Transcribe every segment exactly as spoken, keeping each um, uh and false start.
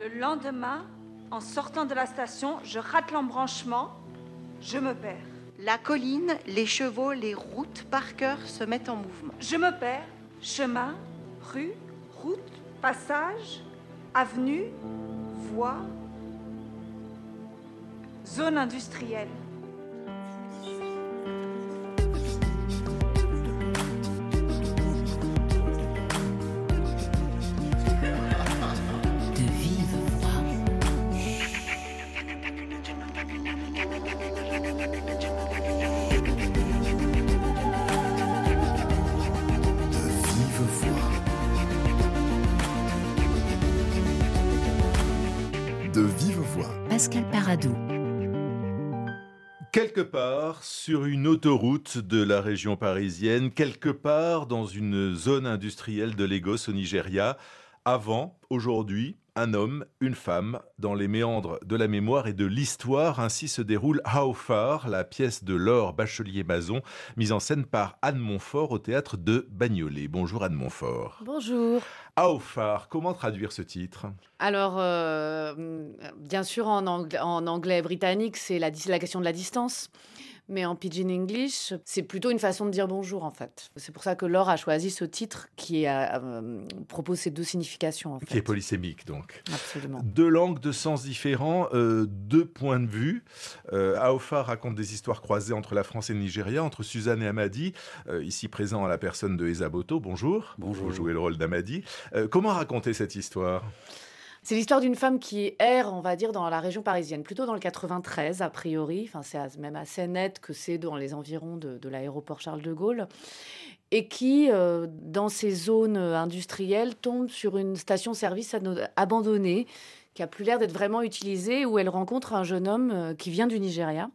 Le lendemain, en sortant de la station, je rate l'embranchement, je me perds. La colline, les chevaux, les routes, par cœur, se mettent en mouvement. Je me perds. Chemin, rue, route, passage, avenue, voie, zone industrielle. Quelque part sur une autoroute de la région parisienne, quelque part dans une zone industrielle de Lagos au Nigeria, avant, aujourd'hui, un homme, une femme, dans les méandres de la mémoire et de l'histoire, ainsi se déroule How Far, la pièce de Laure Bachelier-Mazon, mise en scène par Anne Monfort au Théâtre de Bagnolet. Bonjour Anne Monfort. Bonjour. How Far, comment traduire ce titre? Alors, euh, bien sûr, en anglais, en anglais britannique, c'est la, la question de la distance. Mais en pidgin English, c'est plutôt une façon de dire bonjour, en fait. C'est pour ça que Laure a choisi ce titre qui a, euh, propose ces deux significations, en fait. Qui est polysémique, donc. Absolument. Deux langues, deux sens différents, euh, deux points de vue. Euh, How Far raconte des histoires croisées entre la France et le Nigeria, entre Suzanne et Amadi, euh, ici présent à la personne de Heza Botto. Bonjour. Bonjour. Vous jouez le rôle d'Amadi. Euh, comment raconter cette histoire ? C'est l'histoire d'une femme qui erre, on va dire, dans la région parisienne, plutôt dans le quatre-vingt-treize, a priori. Enfin, c'est même assez net que c'est dans les environs de, de l'aéroport Charles de Gaulle. Et qui, euh, dans ces zones industrielles, tombe sur une station-service abandonnée, qui n'a plus l'air d'être vraiment utilisée, où elle rencontre un jeune homme qui vient du Nigeria,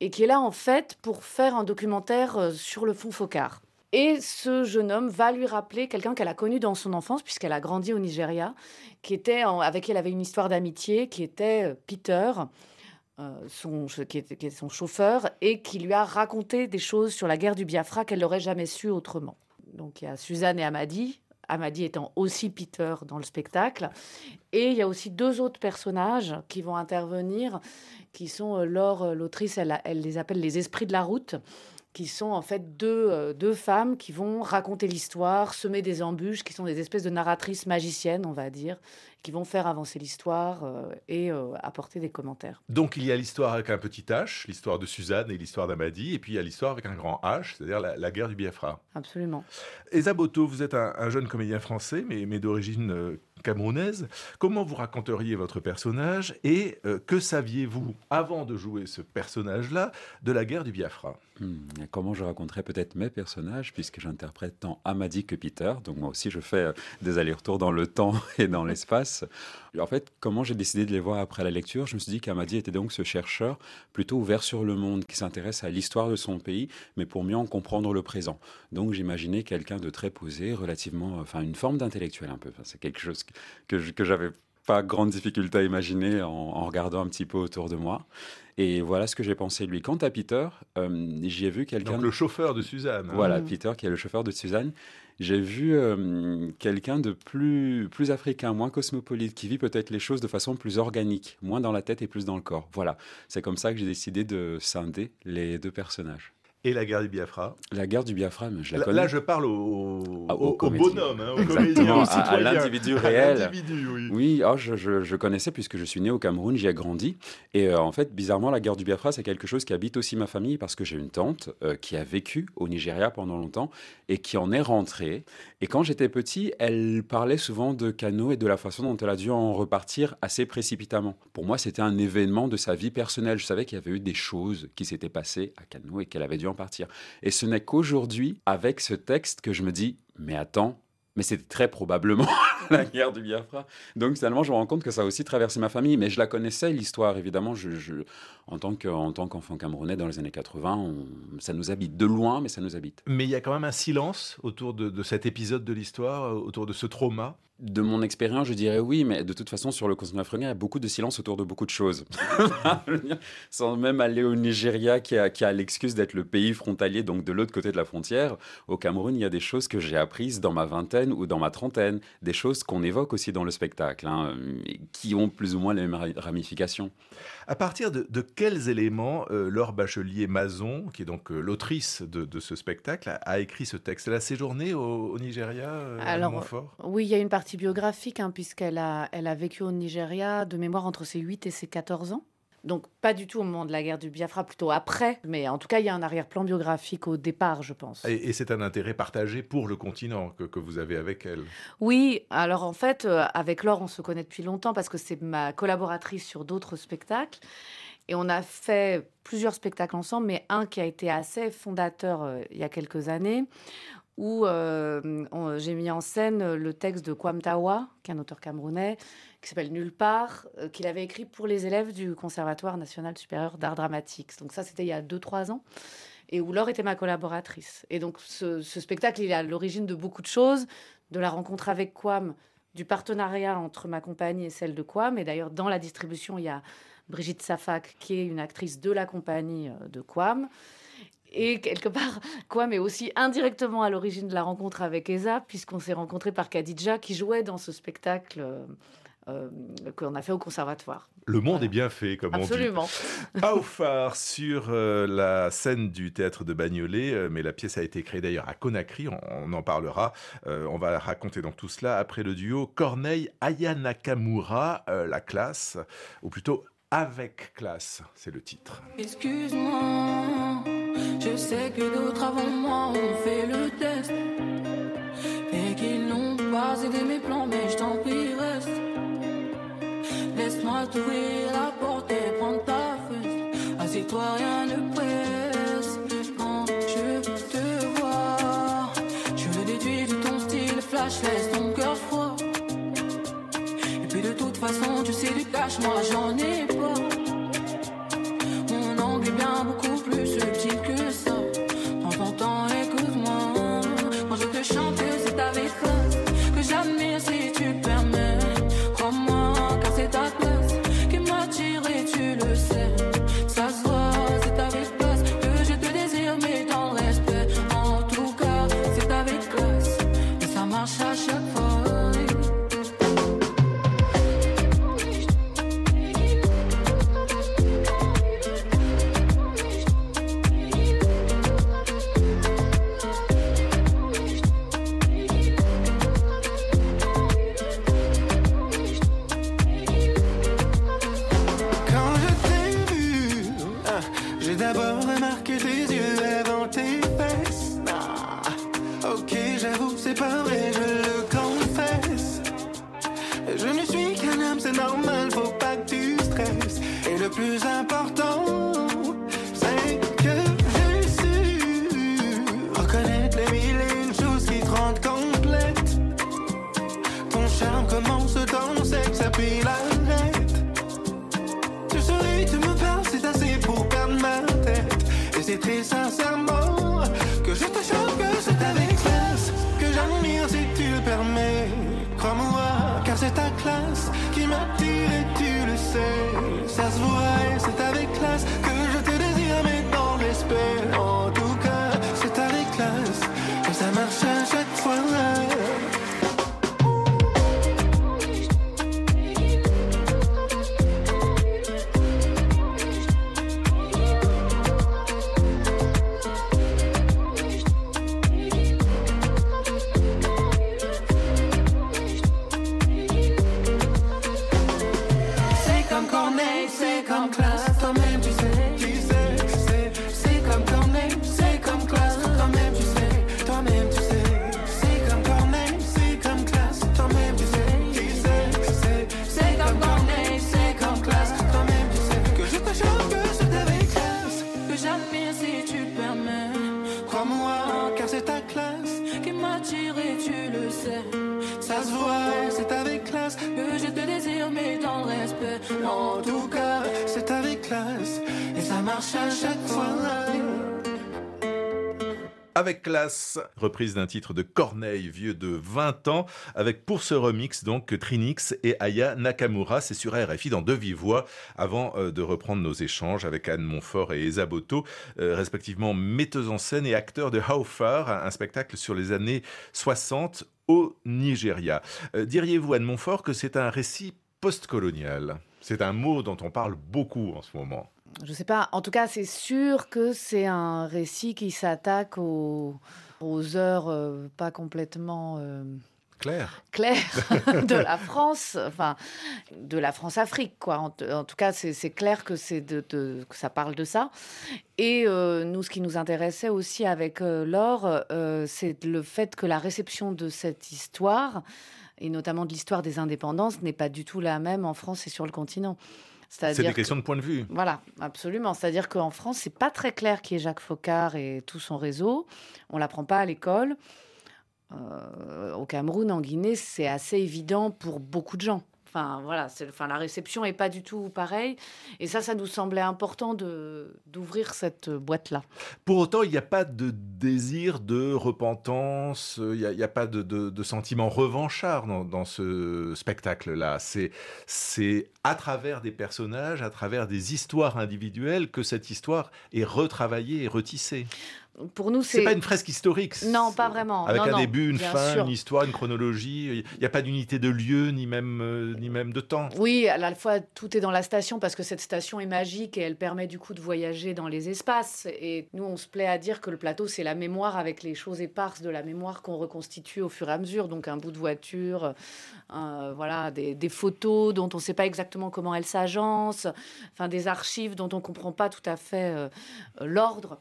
et qui est là, en fait, pour faire un documentaire sur le fonds Foccart. Et ce jeune homme va lui rappeler quelqu'un qu'elle a connu dans son enfance, puisqu'elle a grandi au Nigeria, qui était en, avec qui elle avait une histoire d'amitié, qui était Peter, euh, son, qui, est, qui est son chauffeur, et qui lui a raconté des choses sur la guerre du Biafra qu'elle n'aurait jamais su autrement. Donc il y a Suzanne et Amadi, Amadi étant aussi Peter dans le spectacle. Et il y a aussi deux autres personnages qui vont intervenir, qui sont euh, Laure, l'autrice, elle, elle les appelle les esprits de la route, qui sont en fait deux, euh, deux femmes qui vont raconter l'histoire, semer des embûches, qui sont des espèces de narratrices magiciennes, on va dire, qui vont faire avancer l'histoire euh, et euh, apporter des commentaires. Donc il y a l'histoire avec un petit H, l'histoire de Suzanne et l'histoire d'Amadi, et puis il y a l'histoire avec un grand H, c'est-à-dire la, la guerre du Biafra. Absolument. Heza Botto, vous êtes un, un jeune comédien français, mais, mais d'origine euh, camerounaise. Comment vous raconteriez votre personnage et euh, que saviez-vous, avant de jouer ce personnage-là, de la guerre du Biafra? hmm, Comment je raconterais peut-être mes personnages, puisque j'interprète tant Amadi que Peter, donc moi aussi je fais des allers-retours dans le temps et dans l'espace. En fait, comment j'ai décidé de les voir après la lecture? Je me suis dit qu'Amadi était donc ce chercheur plutôt ouvert sur le monde, qui s'intéresse à l'histoire de son pays, mais pour mieux en comprendre le présent. Donc j'imaginais quelqu'un de très posé, relativement, enfin une forme d'intellectuel un peu, enfin, c'est quelque chose que, je, que j'avais pas grande difficulté à imaginer en, en regardant un petit peu autour de moi. Et voilà ce que j'ai pensé lui. Quant à Peter, euh, j'y ai vu quelqu'un... Donc le chauffeur de Suzanne. Hein. Voilà, Peter qui est le chauffeur de Suzanne. J'ai vu euh, quelqu'un de plus, plus africain, moins cosmopolite, qui vit peut-être les choses de façon plus organique, moins dans la tête et plus dans le corps. Voilà, c'est comme ça que j'ai décidé de scinder les deux personnages. Et la guerre du Biafra? La guerre du Biafra, je la là, connais. Là, je parle au, au, ah, au, au bonhomme, hein, au comédien, au citoyen. À, à l'individu réel. À l'individu, oui, oui oh, je, je, je connaissais puisque je suis né au Cameroun, j'y ai grandi. Et euh, en fait, bizarrement, la guerre du Biafra, c'est quelque chose qui habite aussi ma famille parce que j'ai une tante euh, qui a vécu au Nigeria pendant longtemps et qui en est rentrée. Et quand j'étais petit, elle parlait souvent de Kano et de la façon dont elle a dû en repartir assez précipitamment. Pour moi, c'était un événement de sa vie personnelle. Je savais qu'il y avait eu des choses qui s'étaient passées à Kano et qu'elle avait dû partir. Et ce n'est qu'aujourd'hui, avec ce texte, que je me dis, mais attends, mais c'était très probablement la guerre du Biafra. Donc finalement, je me rends compte que ça a aussi traversé ma famille, mais je la connaissais, l'histoire, évidemment. Je, je, en tant que, en tant qu'enfant camerounais, dans les années quatre-vingts, on, ça nous habite de loin, mais ça nous habite. Mais il y a quand même un silence autour de, de cet épisode de l'histoire, autour de ce trauma. De mon expérience, je dirais oui, mais de toute façon, sur le continent africain, il y a beaucoup de silence autour de beaucoup de choses. Sans même aller au Nigeria, qui a, qui a l'excuse d'être le pays frontalier, donc de l'autre côté de la frontière, au Cameroun, il y a des choses que j'ai apprises dans ma vingtaine ou dans ma trentaine, des choses choses qu'on évoque aussi dans le spectacle, hein, qui ont plus ou moins les mêmes ramifications. À partir de, de quels éléments euh, Laure Bachelier-Mazon, qui est donc euh, l'autrice de, de ce spectacle, a, a écrit ce texte? Elle a séjourné au, au Nigeria, euh, Alors, à Monfort. Oui, il y a une partie biographique, hein, puisqu'elle a, elle a vécu au Nigeria de mémoire entre ses huit et ses quatorze ans. Donc, pas du tout au moment de la guerre du Biafra, plutôt après. Mais en tout cas, il y a un arrière-plan biographique au départ, je pense. Et, et c'est un intérêt partagé pour le continent que, que vous avez avec elle. Oui, alors en fait, euh, avec Laure, on se connaît depuis longtemps parce que c'est ma collaboratrice sur d'autres spectacles. Et on a fait plusieurs spectacles ensemble, mais un qui a été assez fondateur euh, il y a quelques années, où euh, on, j'ai mis en scène le texte de Kouam Tawa, qui est un auteur camerounais, qui s'appelle « Nulle part euh, », qu'il avait écrit pour les élèves du Conservatoire national supérieur d'art dramatique. Donc ça, c'était il y a deux trois ans, et où Laure était ma collaboratrice. Et donc ce, ce spectacle, il est à l'origine de beaucoup de choses, de la rencontre avec Kouam, du partenariat entre ma compagnie et celle de Kouam. Et d'ailleurs, dans la distribution, il y a Brigitte Safak, qui est une actrice de la compagnie de Kouam. Et quelque part, quoi, mais aussi indirectement à l'origine de la rencontre avec Heza, puisqu'on s'est rencontrés par Khadija, qui jouait dans ce spectacle euh, euh, qu'on a fait au Conservatoire. Le monde voilà. est bien fait, comme Absolument. on dit. Absolument. How Far sur euh, la scène du Théâtre de Bagnolet, euh, mais la pièce a été créée d'ailleurs à Conakry, on, on en parlera. Euh, on va raconter donc tout cela après le duo Corneille-Aya Nakamura, euh, la classe, ou plutôt Avec classe, c'est le titre. Excuse-moi. Je sais que d'autres avant moi ont fait le test et qu'ils n'ont pas aidé mes plans, mais je t'en prie reste. Laisse-moi t'ouvrir la porte et prendre ta fesse. Assieds-toi, rien ne presse. Quand je te vois, je le déduis de ton style flash, laisse ton cœur froid. Et puis de toute façon tu sais du cash, moi j'en ai pas. Avec classe, reprise d'un titre de Corneille, vieux de vingt ans, avec pour ce remix donc Trinix et Aya Nakamura. C'est sur R F I dans deux vives voix, avant euh, de reprendre nos échanges avec Anne Monfort et Heza Botto, euh, respectivement metteuses en scène et acteurs de How Far, un, un spectacle sur les années soixante au Nigeria. Euh, diriez-vous, Anne Monfort, que c'est un récit postcolonial? C'est un mot dont on parle beaucoup en ce moment. Je ne sais pas. En tout cas, c'est sûr que c'est un récit qui s'attaque aux, aux heures euh, pas complètement... Euh... Claire. Claire de la France, enfin de la France-Afrique, quoi. En, en tout cas, c'est, c'est clair que, c'est de, de, que ça parle de ça. Et euh, nous, ce qui nous intéressait aussi avec euh, Laure, euh, c'est le fait que la réception de cette histoire, et notamment de l'histoire des indépendances, n'est pas du tout la même en France et sur le continent. C'est-à-dire c'est des questions que, de point de vue. Voilà, absolument. C'est-à-dire qu'en France, c'est pas très clair qui est Jacques Foccart et tout son réseau. On l'apprend pas à l'école. Euh, au Cameroun, en Guinée, c'est assez évident pour beaucoup de gens. Enfin, voilà, c'est, enfin, la réception n'est pas du tout pareille. Et ça, ça nous semblait important de, d'ouvrir cette boîte-là. Pour autant, il n'y a pas de désir de repentance, il n'y a, a pas de, de, de sentiment revanchard dans, dans ce spectacle-là. C'est, c'est à travers des personnages, à travers des histoires individuelles que cette histoire est retravaillée et retissée. Pour nous, c'est... c'est pas une fresque historique. Non, pas vraiment. Avec non, un non, début, une fin, sûr. Une histoire, une chronologie. Il n'y a pas d'unité de lieu, ni même, euh, ni même de temps. Oui, à la fois, tout est dans la station, parce que cette station est magique et elle permet du coup de voyager dans les espaces. Et nous, on se plaît à dire que le plateau, c'est la mémoire avec les choses éparses de la mémoire qu'on reconstitue au fur et à mesure. Donc un bout de voiture, un, voilà, des, des photos dont on ne sait pas exactement comment elles s'agencent, enfin, des archives dont on ne comprend pas tout à fait euh, l'ordre.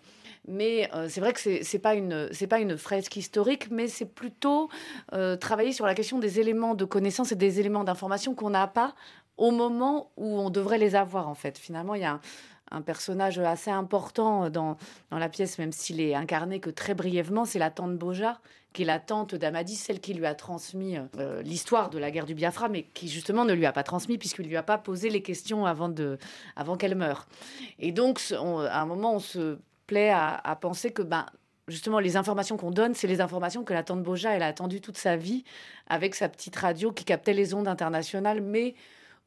Mais euh, c'est vrai que c'est, c'est pas une c'est pas une fresque historique, mais c'est plutôt euh, travailler sur la question des éléments de connaissance et des éléments d'information qu'on n'a pas au moment où on devrait les avoir, en fait. Finalement, il y a un, un personnage assez important dans dans la pièce, même s'il est incarné que très brièvement, c'est la tante Boja, qui est la tante d'Amadi, celle qui lui a transmis euh, l'histoire de la guerre du Biafra, mais qui justement ne lui a pas transmis puisqu'il ne lui a pas posé les questions avant de avant qu'elle meure. Et donc, on, à un moment, on se À, à penser que ben, justement les informations qu'on donne, c'est les informations que la tante Boja elle a attendues toute sa vie avec sa petite radio qui captait les ondes internationales, mais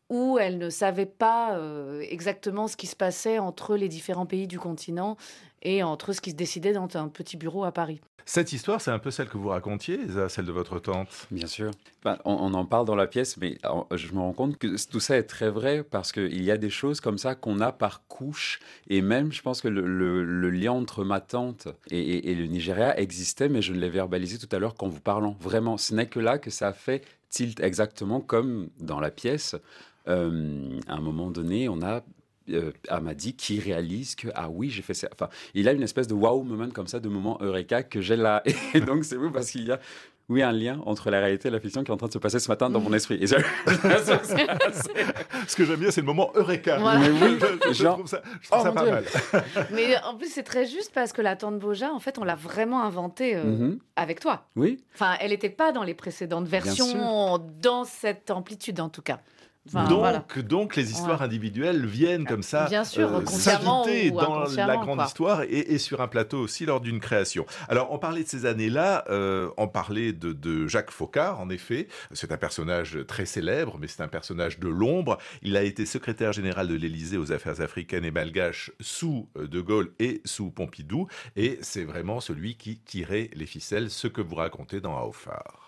où elle ne savait pas euh, exactement ce qui se passait entre les différents pays du continent et entre ce qui se décidait dans un petit bureau à Paris. Cette histoire, c'est un peu celle que vous racontiez, celle de votre tante. Bien sûr. Bah, on, on en parle dans la pièce, mais je me rends compte que tout ça est très vrai parce qu'il y a des choses comme ça qu'on a par couche. Et même, je pense que le, le, le lien entre ma tante et, et, et le Nigeria existait, mais je ne l'ai verbalisé tout à l'heure qu'en vous parlant. Vraiment, ce n'est que là que ça a fait tilt, exactement comme dans la pièce. Euh, à un moment donné, on a... Euh, Amadi qui réalise que ah oui j'ai fait ça, enfin il a une espèce de wow moment comme ça, de moment eureka que j'ai là et donc c'est vous parce qu'il y a oui un lien entre la réalité et la fiction qui est en train de se passer ce matin dans mon esprit et ça... Ce que j'aime bien, c'est le moment eureka. Voilà. Mais oui, je, je genre... trouve ça, je trouve oh ça pas Dieu. mal. Mais en plus, c'est très juste parce que la tante Boja, en fait, on l'a vraiment inventée euh, mm-hmm. avec toi. Oui. Enfin, elle n'était pas dans les précédentes versions, dans cette amplitude en tout cas. Enfin, donc, voilà. donc, les histoires ouais. individuelles viennent comme ça euh, s'inviter dans la grande quoi. histoire et, et sur un plateau aussi lors d'une création. Alors, on parlait de ces années-là, euh, on parlait de, de Jacques Foccart, en effet. C'est un personnage très célèbre, mais c'est un personnage de l'ombre. Il a été secrétaire général de l'Élysée aux affaires africaines et malgaches sous De Gaulle et sous Pompidou. Et c'est vraiment celui qui tirait les ficelles, ce que vous racontez dans How Far.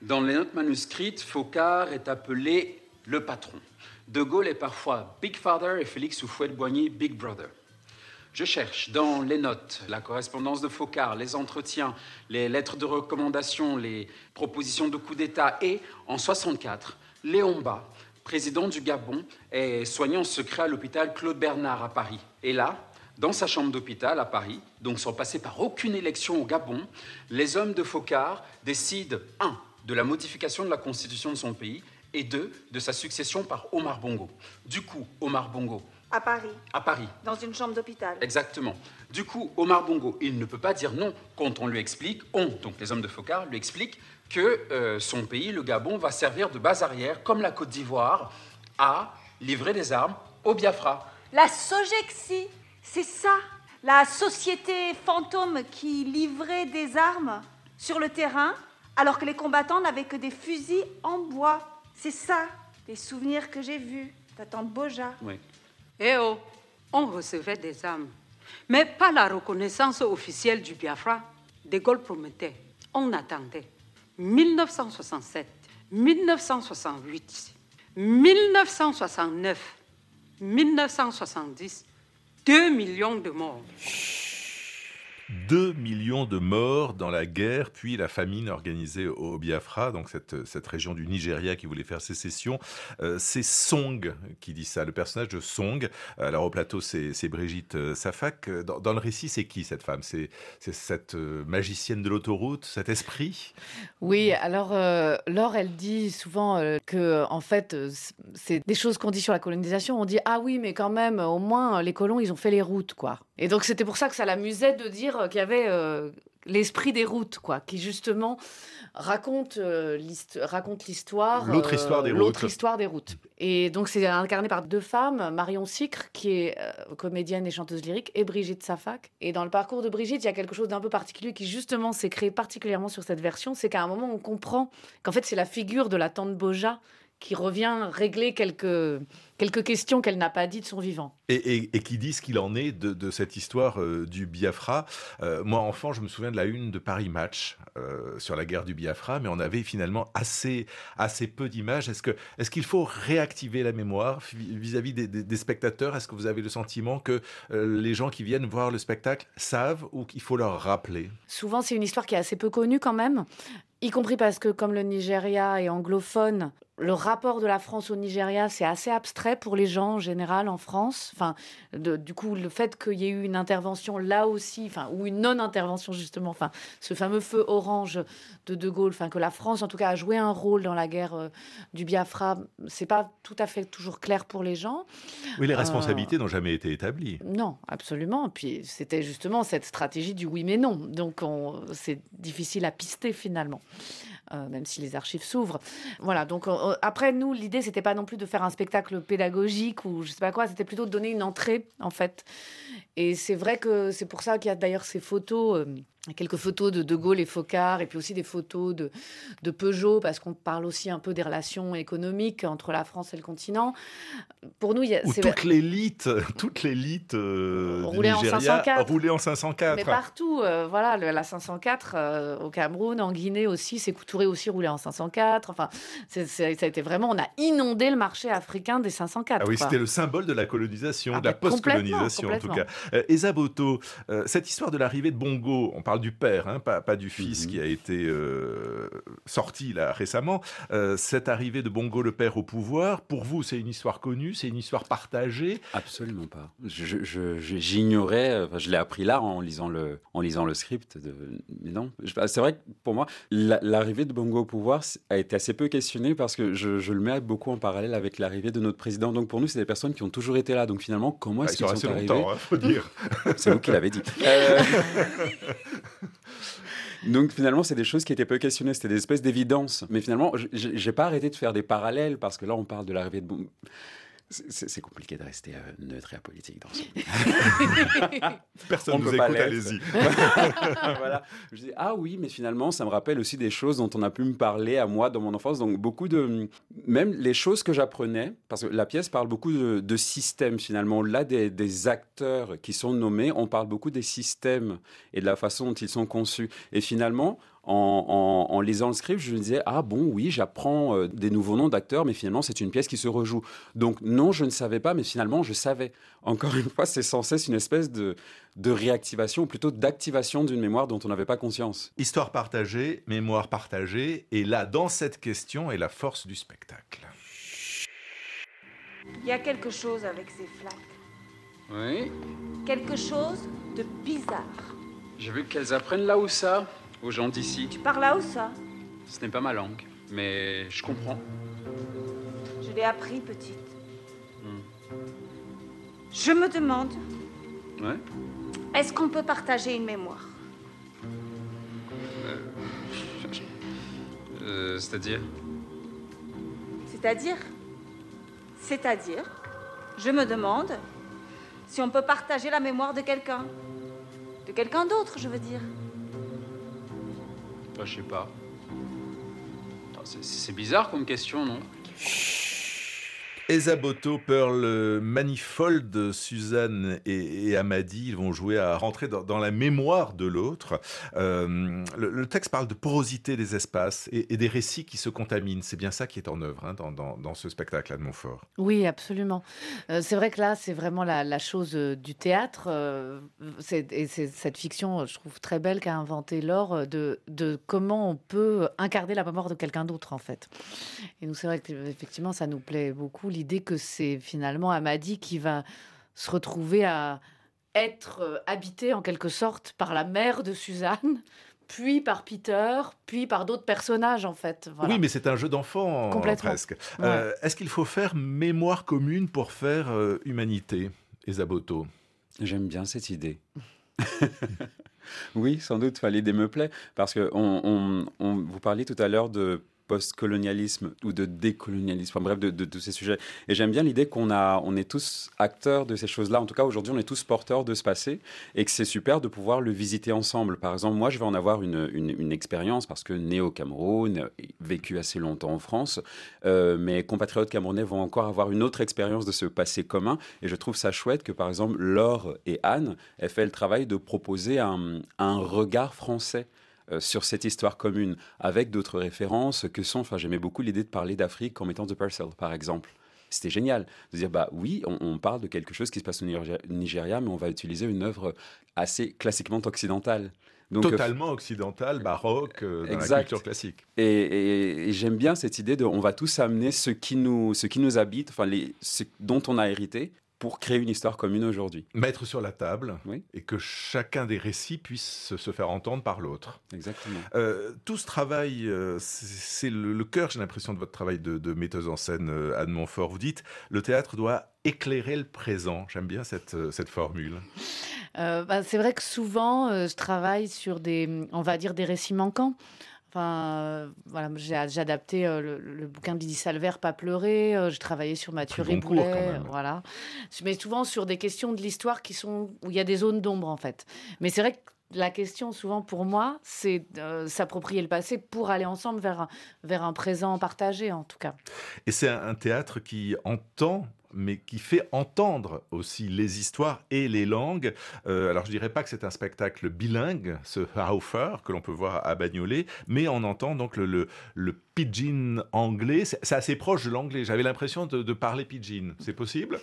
Dans les notes manuscrites, Foccart est appelé le patron. De Gaulle est parfois Big Father et Félix Houphouët-Boigny Big Brother. Je cherche dans les notes, la correspondance de Foccart, les entretiens, les lettres de recommandation, les propositions de coup d'État. Et en soixante-quatre, Léon Bas, président du Gabon, est soigné en secret à l'hôpital Claude Bernard à Paris. Et là, dans sa chambre d'hôpital à Paris, donc sans passer par aucune élection au Gabon, les hommes de Foccart décident un de la modification de la constitution de son pays, et deux, de sa succession par Omar Bongo. Du coup, Omar Bongo... À Paris. À Paris. Dans une chambre d'hôpital. Exactement. Du coup, Omar Bongo, il ne peut pas dire non quand on lui explique, on, donc les hommes de Foccart, lui expliquent que euh, son pays, le Gabon, va servir de base arrière, comme la Côte d'Ivoire, à livrer des armes au Biafra. La Sogexie, c'est ça, la société fantôme qui livrait des armes sur le terrain alors que les combattants n'avaient que des fusils en bois. C'est ça, les souvenirs que j'ai vus, ta tante Boja. Oui. Eh oh, on recevait des armes, mais pas la reconnaissance officielle du Biafra. De Gaulle promettait, on attendait mille neuf cent soixante-sept, mille neuf cent soixante-huit, mille neuf cent soixante-neuf, mille neuf cent soixante-dix, deux millions de morts. deux millions de morts dans la guerre, puis la famine organisée au Biafra, donc cette, cette région du Nigeria qui voulait faire sécession. Euh, c'est Song qui dit ça, le personnage de Song. Alors au plateau, c'est, c'est Brigitte Safak. Dans, dans le récit, c'est qui cette femme? C'est, c'est cette magicienne de l'autoroute, cet esprit? Oui, alors euh, Laure, elle dit souvent euh, que, en fait, c'est des choses qu'on dit sur la colonisation. On dit, ah oui, mais quand même, au moins, les colons, ils ont fait les routes, quoi. Et donc, c'était pour ça que ça l'amusait de dire qu'il y avait euh, l'esprit des routes, quoi, qui justement raconte, euh, l'hist- raconte l'histoire... L'autre, euh, histoire des l'autre routes. histoire des routes. Et donc, c'est incarné par deux femmes, Marion Sicre, qui est euh, comédienne et chanteuse lyrique, et Brigitte Safak. Et dans le parcours de Brigitte, il y a quelque chose d'un peu particulier qui, justement, s'est créé particulièrement sur cette version. C'est qu'à un moment, on comprend qu'en fait, c'est la figure de la tante Boja qui revient régler quelques, quelques questions qu'elle n'a pas dites de son vivant. Et, et, et qui dit ce qu'il en est de, de cette histoire euh, du Biafra. Euh, moi, enfant, je me souviens de la une de Paris Match euh, sur la guerre du Biafra, mais on avait finalement assez, assez peu d'images. Est-ce que, est-ce qu'il faut réactiver la mémoire vis-à-vis des, des, des spectateurs? Est-ce que vous avez le sentiment que euh, les gens qui viennent voir le spectacle savent ou qu'il faut leur rappeler? Souvent, c'est une histoire qui est assez peu connue quand même, y compris parce que, comme le Nigeria est anglophone, le rapport de la France au Nigeria, c'est assez abstrait pour les gens en général en France. Enfin, de, du coup, le fait qu'il y ait eu une intervention là aussi, enfin, ou une non-intervention justement, enfin, ce fameux feu orange de De Gaulle, enfin, que la France, en tout cas, a joué un rôle dans la guerre euh, du Biafra, c'est pas tout à fait toujours clair pour les gens. Oui, les responsabilités euh, n'ont jamais été établies. Non, absolument. Puis c'était justement cette stratégie du oui mais non. Donc on, c'est difficile à pister finalement. Euh, même si les archives s'ouvrent. Voilà, donc euh, après, nous, l'idée, c'était pas non plus de faire un spectacle pédagogique ou je sais pas quoi, c'était plutôt de donner une entrée, en fait. Et c'est vrai que c'est pour ça qu'il y a d'ailleurs ces photos, euh, quelques photos de De Gaulle et Foccart, et puis aussi des photos de, de Peugeot, parce qu'on parle aussi un peu des relations économiques entre la France et le continent. Pour nous, il y a... Où c'est... toute l'élite, toute l'élite euh, du Nigeria roulait en cinq cent quatre. Mais partout, euh, voilà, la cinq cent quatre, euh, au Cameroun, en Guinée aussi, c'est couturé. Aussi roulé en cinq cent quatre. Enfin, c'est, c'est, ça a été vraiment... On a inondé le marché africain des cinq cent quatre. Ah oui, quoi. C'était le symbole de la colonisation, ah, de la post-colonisation complètement, complètement. En tout cas. Euh, Heza Botto, euh, cette histoire de l'arrivée de Bongo, on parle du père, hein, pas, pas du fils mm-hmm. qui a été euh, sorti là, récemment. Euh, cette arrivée de Bongo, le père, au pouvoir, pour vous, c'est une histoire connue, c'est une histoire partagée? Absolument pas. Je, je, je, j'ignorais, enfin, je l'ai appris là en lisant le, en lisant le script. De... Mais non, c'est vrai que pour moi, la, l'arrivée de Bongo au pouvoir a été assez peu questionné parce que je, je le mets beaucoup en parallèle avec l'arrivée de notre président. Donc pour nous, c'est des personnes qui ont toujours été là. Donc finalement, comment est-ce bah, qu'ils sont arrivés? Hein, faut dire. C'est vous qui l'avez dit. Euh... Donc finalement, c'est des choses qui étaient peu questionnées. C'était des espèces d'évidences. Mais finalement, je n'ai pas arrêté de faire des parallèles parce que là, on parle de l'arrivée de Bongo. C'est, c'est compliqué de rester euh, neutre et apolitique dans ce monde. Personne ne nous écoute, allez-y. Voilà. Je dis, ah oui, mais finalement, ça me rappelle aussi des choses dont on a pu me parler à moi dans mon enfance. Donc, beaucoup de... Même les choses que j'apprenais, parce que la pièce parle beaucoup de, de systèmes, finalement. Là, des, des acteurs qui sont nommés, on parle beaucoup des systèmes et de la façon dont ils sont conçus. Et finalement... En, en, en lisant le script, je me disais, ah bon, oui, j'apprends euh, des nouveaux noms d'acteurs, mais finalement, c'est une pièce qui se rejoue. Donc non, je ne savais pas, mais finalement, je savais. Encore une fois, c'est sans cesse une espèce de, de réactivation, ou plutôt d'activation d'une mémoire dont on n'avait pas conscience. Histoire partagée, mémoire partagée, et là, dans cette question, est la force du spectacle. Il y a quelque chose avec ces flaques. Oui. Quelque chose de bizarre. J'ai vu qu'elles apprennent là où ça... Aux gens d'ici. Tu parles là ou ça? Ce n'est pas ma langue, mais je comprends. Je l'ai appris, petite. Hmm. Je me demande... Ouais. Est-ce qu'on peut partager une mémoire? euh, euh, C'est-à-dire C'est-à-dire C'est-à-dire je me demande si on peut partager la mémoire de quelqu'un. De quelqu'un d'autre, je veux dire. Bah, je sais pas. C'est, c'est bizarre comme question, non? Heza Botto, Pearl Manifold, Suzanne et, et Amadi, ils vont jouer à rentrer dans, dans la mémoire de l'autre. Euh, le, le texte parle de porosité des espaces et, et des récits qui se contaminent. C'est bien ça qui est en œuvre hein, dans, dans, dans ce spectacle Anne Monfort. Oui, absolument. Euh, c'est vrai que là, c'est vraiment la, la chose du théâtre. Euh, c'est, et c'est cette fiction, je trouve très belle, qu'a inventée Laure, de, de comment on peut incarner la mémoire de quelqu'un d'autre, en fait. Et nous, c'est vrai qu'effectivement, ça nous plaît beaucoup, l'idée que c'est finalement Amadi qui va se retrouver à être habité en quelque sorte par la mère de Suzanne, puis par Peter, puis par d'autres personnages en fait. Voilà. Oui, mais c'est un jeu d'enfant presque. Ouais. Euh, est-ce qu'il faut faire mémoire commune pour faire euh, humanité, Heza Botto? J'aime bien cette idée. Oui, sans doute, enfin, l'idée me plaît, parce que on, on, on, vous parliez tout à l'heure de post-colonialisme ou de décolonialisme, enfin, bref, de, de, de tous ces sujets. Et j'aime bien l'idée qu'on a, on est tous acteurs de ces choses-là. En tout cas, aujourd'hui, on est tous porteurs de ce passé et que c'est super de pouvoir le visiter ensemble. Par exemple, moi, je vais en avoir une, une, une expérience parce que né au Cameroun, vécu assez longtemps en France, euh, mes compatriotes camerounais vont encore avoir une autre expérience de ce passé commun. Et je trouve ça chouette que, par exemple, Laure et Anne aient fait le travail de proposer un, un regard français sur cette histoire commune, avec d'autres références que sont... Enfin, j'aimais beaucoup l'idée de parler d'Afrique en mettant de Purcell, par exemple. C'était génial de dire, bah oui, on, on parle de quelque chose qui se passe au Nigeria, mais on va utiliser une œuvre assez classiquement occidentale. Donc, totalement occidentale, baroque, euh, dans exact. La culture classique. Et, et, et j'aime bien cette idée de... On va tous amener ce qui nous, ce qui nous habite, enfin, les, ce dont on a hérité, pour créer une histoire commune aujourd'hui. Mettre sur la table, oui. Et que chacun des récits puisse se faire entendre par l'autre. Exactement. Euh, tout ce travail, euh, c'est, c'est le, le cœur, j'ai l'impression, de votre travail de, de metteuse en scène, euh, Anne Monfort. Vous dites, le théâtre doit éclairer le présent. J'aime bien cette, euh, cette formule. Euh, bah, c'est vrai que souvent, euh, je travaille sur des, on va dire, des récits manquants. Enfin, euh, voilà, j'ai, j'ai adapté euh, le, le bouquin de Lydie Salvayre, Pas pleurer. Euh, j'ai travaillé sur Mathieu Riboulet, voilà. Mais souvent sur des questions de l'histoire qui sont où il y a des zones d'ombre en fait. Mais c'est vrai que la question souvent pour moi, c'est euh, s'approprier le passé pour aller ensemble vers un, vers un présent partagé en tout cas. Et c'est un, un théâtre qui entend, mais qui fait entendre aussi les histoires et les langues. Euh, alors, je ne dirais pas que c'est un spectacle bilingue, ce How Far, que l'on peut voir à Bagnolet, mais on entend donc le, le, le pidgin anglais. C'est, c'est assez proche de l'anglais. J'avais l'impression de, de parler pidgin. C'est possible?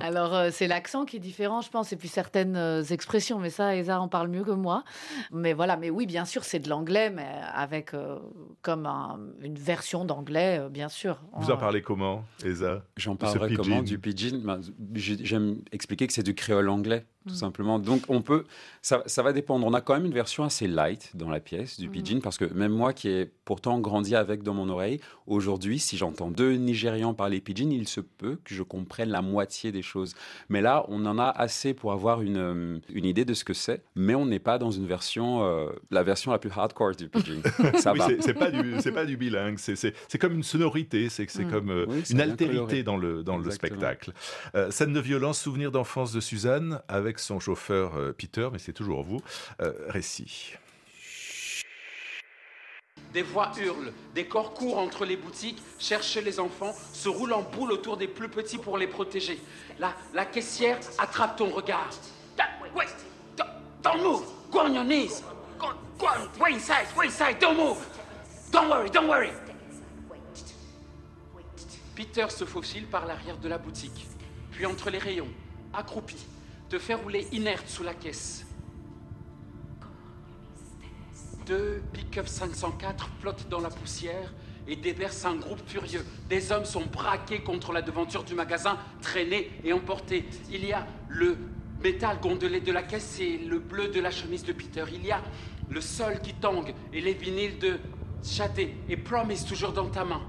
Alors, euh, c'est l'accent qui est différent, je pense, et puis certaines euh, expressions. Mais ça, Heza en parle mieux que moi. Mais voilà, mais oui, bien sûr, c'est de l'anglais, mais avec euh, comme un, une version d'anglais, euh, bien sûr. Vous en parlez comment, Heza? J'en parlerai comment du pidgin? Ben, j'aime expliquer que c'est du créole anglais, tout mmh. simplement. Donc, on peut, ça, ça va dépendre. On a quand même une version assez light dans la pièce du pidgin, mmh. parce que même moi qui ai pourtant grandi avec dans mon oreille, aujourd'hui, si j'entends deux Nigérians parler pidgin, il se peut que je comprenne la moitié des choses. Mais là, on en a assez pour avoir une, une idée de ce que c'est, mais on n'est pas dans une version, euh, la version la plus hardcore du pidgin. Ça oui, va. C'est, c'est, pas du, c'est pas du bilingue, c'est, c'est, c'est comme une sonorité, c'est, c'est mmh. comme euh, oui, c'est une altérité coloré. Dans le, dans le spectacle. Euh, scène de violence, souvenir d'enfance de Suzanne avec son chauffeur euh, Peter, mais c'est toujours vous, euh, récit. Des voix hurlent, des corps courent entre les boutiques, cherchent les enfants, se roulent en boule autour des plus petits pour les protéger. La, la caissière attrape ton regard. Don't move, go on your knees. Go, go on, wait inside, wait inside, don't move. Don't worry, don't worry. Peter se faufile par l'arrière de la boutique, puis entre les rayons, accroupi, te fait rouler inerte sous la caisse. Deux pick-up cinq cent quatre flottent dans la poussière et déversent un groupe furieux. Des hommes sont braqués contre la devanture du magasin, traînés et emportés. Il y a le métal gondolé de la caisse et le bleu de la chemise de Peter. Il y a le sol qui tangue et les vinyles de Chaté et Promise toujours dans ta main.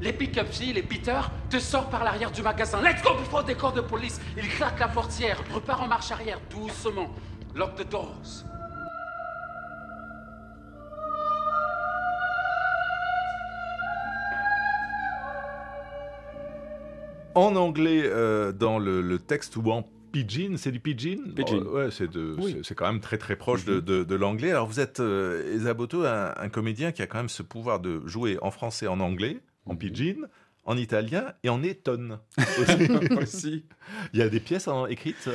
Les pick-up filles, et Peter, te sort par l'arrière du magasin. Let's go before the corps de police. Il claque la portière, repart en marche arrière, doucement. Lock the doors. En anglais, euh, dans le, le texte ou en pidgin, c'est du pidgin, pidgin. Oh, ouais, c'est oui. quand même très très proche de, de, de l'anglais. Alors vous êtes, euh, Heza Botto, un, un comédien qui a quand même ce pouvoir de jouer en français, en anglais, en pidgin, en italien et en étonne aussi. aussi. Il y a des pièces en, écrites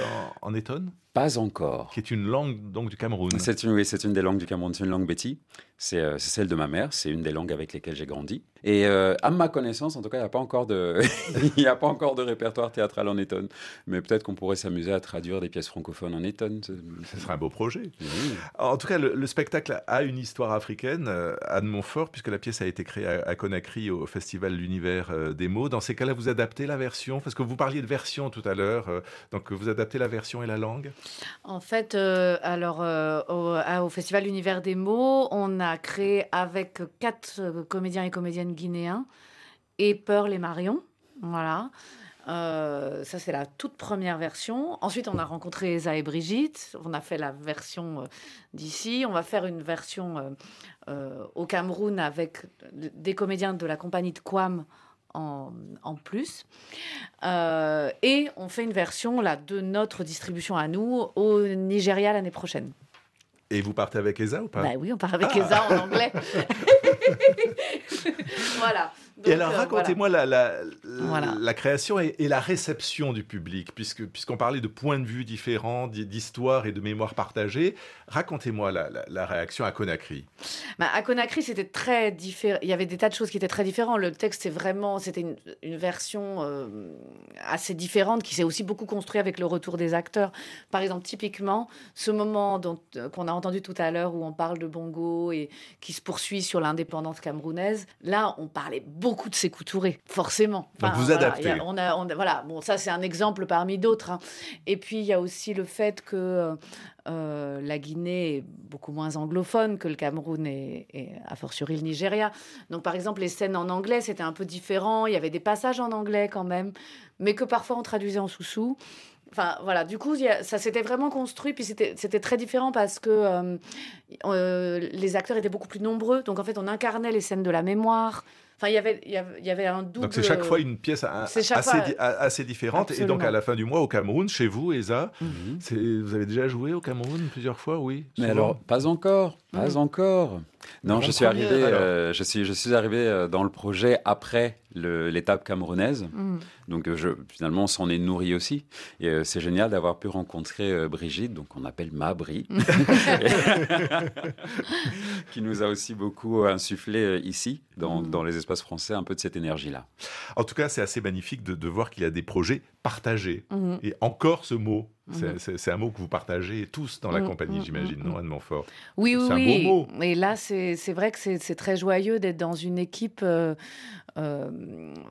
en, en étonne? Pas encore. Qui est une langue donc, du Cameroun. C'est une, oui, c'est une des langues du Cameroun, c'est une langue béti. C'est euh, celle de ma mère, c'est une des langues avec lesquelles j'ai grandi. Et euh, à ma connaissance, en tout cas, il n'y a pas encore de, il n'y a pas encore de répertoire théâtral en étonne. Mais peut-être qu'on pourrait s'amuser à traduire des pièces francophones en étonne. Ce serait un beau projet. Oui. En tout cas, le, le spectacle a une histoire africaine, euh, Anne Monfort, puisque la pièce a été créée à, à Conakry au Festival l'Univers euh, des Mots. Dans ces cas-là, vous adaptez la version, parce que vous parliez de version tout à l'heure, euh, donc vous adaptez la version et la langue. En fait, euh, alors euh, au, au Festival l'Univers des Mots, on a créé avec quatre comédiens et comédiennes guinéens et Pearl et Marion. Voilà, euh, ça c'est la toute première version. Ensuite, on a rencontré Heza et Brigitte. On a fait la version euh, d'ici. On va faire une version euh, euh, au Cameroun avec des comédiens de la compagnie de Kouam. En, en plus euh, et on fait une version là, de notre distribution à nous au Nigeria l'année prochaine. Et vous partez avec Heza ou pas? Bah oui, on part avec ah. Heza en anglais. Voilà. Donc, et alors euh, racontez-moi voilà. La, la, voilà. la création et, et la réception du public, puisque, puisqu'on parlait de points de vue différents, d'histoires et de mémoires partagées. Racontez-moi la, la, la réaction à Conakry. Bah, à Conakry, c'était très différent. Il y avait des tas de choses qui étaient très différentes. Le texte, c'est vraiment, c'était une, une version euh, assez différente qui s'est aussi beaucoup construite avec le retour des acteurs. Par exemple, typiquement, ce moment dont, euh, qu'on a entendu tout à l'heure où on parle de Bongo et qui se poursuit sur l'indépendance camerounaise, là, on parlait beaucoup Beaucoup de Sékou Touré, forcément. Enfin, donc vous voilà, adaptez. A, on a, on a, voilà. Bon, ça c'est un exemple parmi d'autres. Hein. Et puis il y a aussi le fait que euh, la Guinée est beaucoup moins anglophone que le Cameroun et, et a fortiori le Nigeria. Donc par exemple les scènes en anglais c'était un peu différent. Il y avait des passages en anglais quand même, mais que parfois on traduisait en soussou. Enfin, voilà, du coup, ça s'était vraiment construit, puis c'était, c'était très différent parce que euh, euh, les acteurs étaient beaucoup plus nombreux. Donc, en fait, on incarnait les scènes de la mémoire. Enfin, il y avait, il y avait, il y avait un double... Donc, c'est chaque fois une pièce un, assez, fois... di- assez différente. Absolument. Et donc, à la fin du mois, au Cameroun, chez vous, Heza, mm-hmm. c'est, vous avez déjà joué au Cameroun plusieurs fois, oui. Mais souvent. Alors, pas encore, pas mm-hmm. encore. Non, je suis, arrivé, euh, je, suis, je suis arrivé dans le projet après le, l'étape camerounaise. Mm. Donc, je, finalement, on s'en est nourri aussi. Et euh, c'est génial d'avoir pu rencontrer euh, Brigitte, donc on appelle ma Bri, qui nous a aussi beaucoup insufflé euh, ici, dans, mm. dans les espaces français, un peu de cette énergie-là. En tout cas, c'est assez magnifique de, de voir qu'il y a des projets partagés. Mm. Et encore ce mot. C'est, mmh. c'est, c'est un mot que vous partagez tous dans la mmh, compagnie, mmh, j'imagine, mmh. non, Anne Monfort? Oui, oui, c'est oui. un beau mot. Et là, c'est, c'est vrai que c'est, c'est très joyeux d'être dans une équipe euh, euh,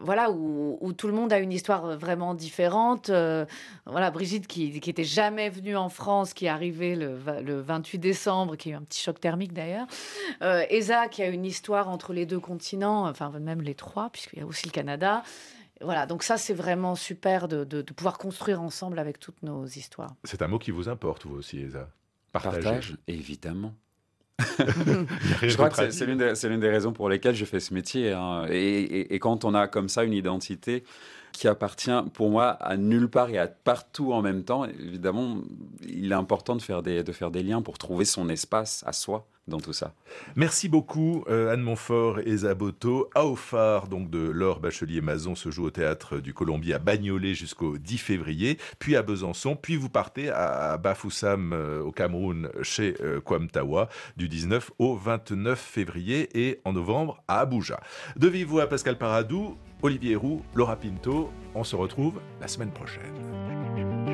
voilà, où, où tout le monde a une histoire vraiment différente. Euh, voilà, Brigitte, qui n'était jamais venue en France, qui est arrivée le, le vingt-huit décembre, qui a eu un petit choc thermique d'ailleurs. Euh, Heza, qui a une histoire entre les deux continents, enfin même les trois, puisqu'il y a aussi le Canada. Voilà, donc ça, c'est vraiment super de, de, de pouvoir construire ensemble avec toutes nos histoires. C'est un mot qui vous importe, vous aussi, Heza? Partager. Partage, évidemment. Je crois que c'est, c'est, l'une des, c'est l'une des raisons pour lesquelles je fais ce métier. Hein. Et, et, et quand on a comme ça une identité qui appartient, pour moi, à nulle part et à partout en même temps, évidemment, il est important de faire des, de faire des liens pour trouver son espace à soi. Dans tout ça. Merci beaucoup euh, Anne Monfort et Heza Botto. How Far, donc de Laure Bachelier-Mazon, se joue au Théâtre du Colombier à Bagnolet jusqu'au dix février, puis à Besançon, puis vous partez à Bafoussam euh, au Cameroun chez euh, Kouam Tawa du dix-neuf au vingt-neuf février et en novembre à Abuja. De vive voix à Pascal Paradou, Olivier Roux, Laura Pinto. On se retrouve la semaine prochaine.